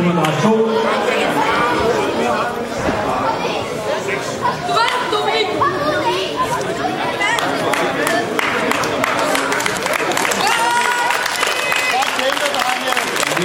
Nummer 2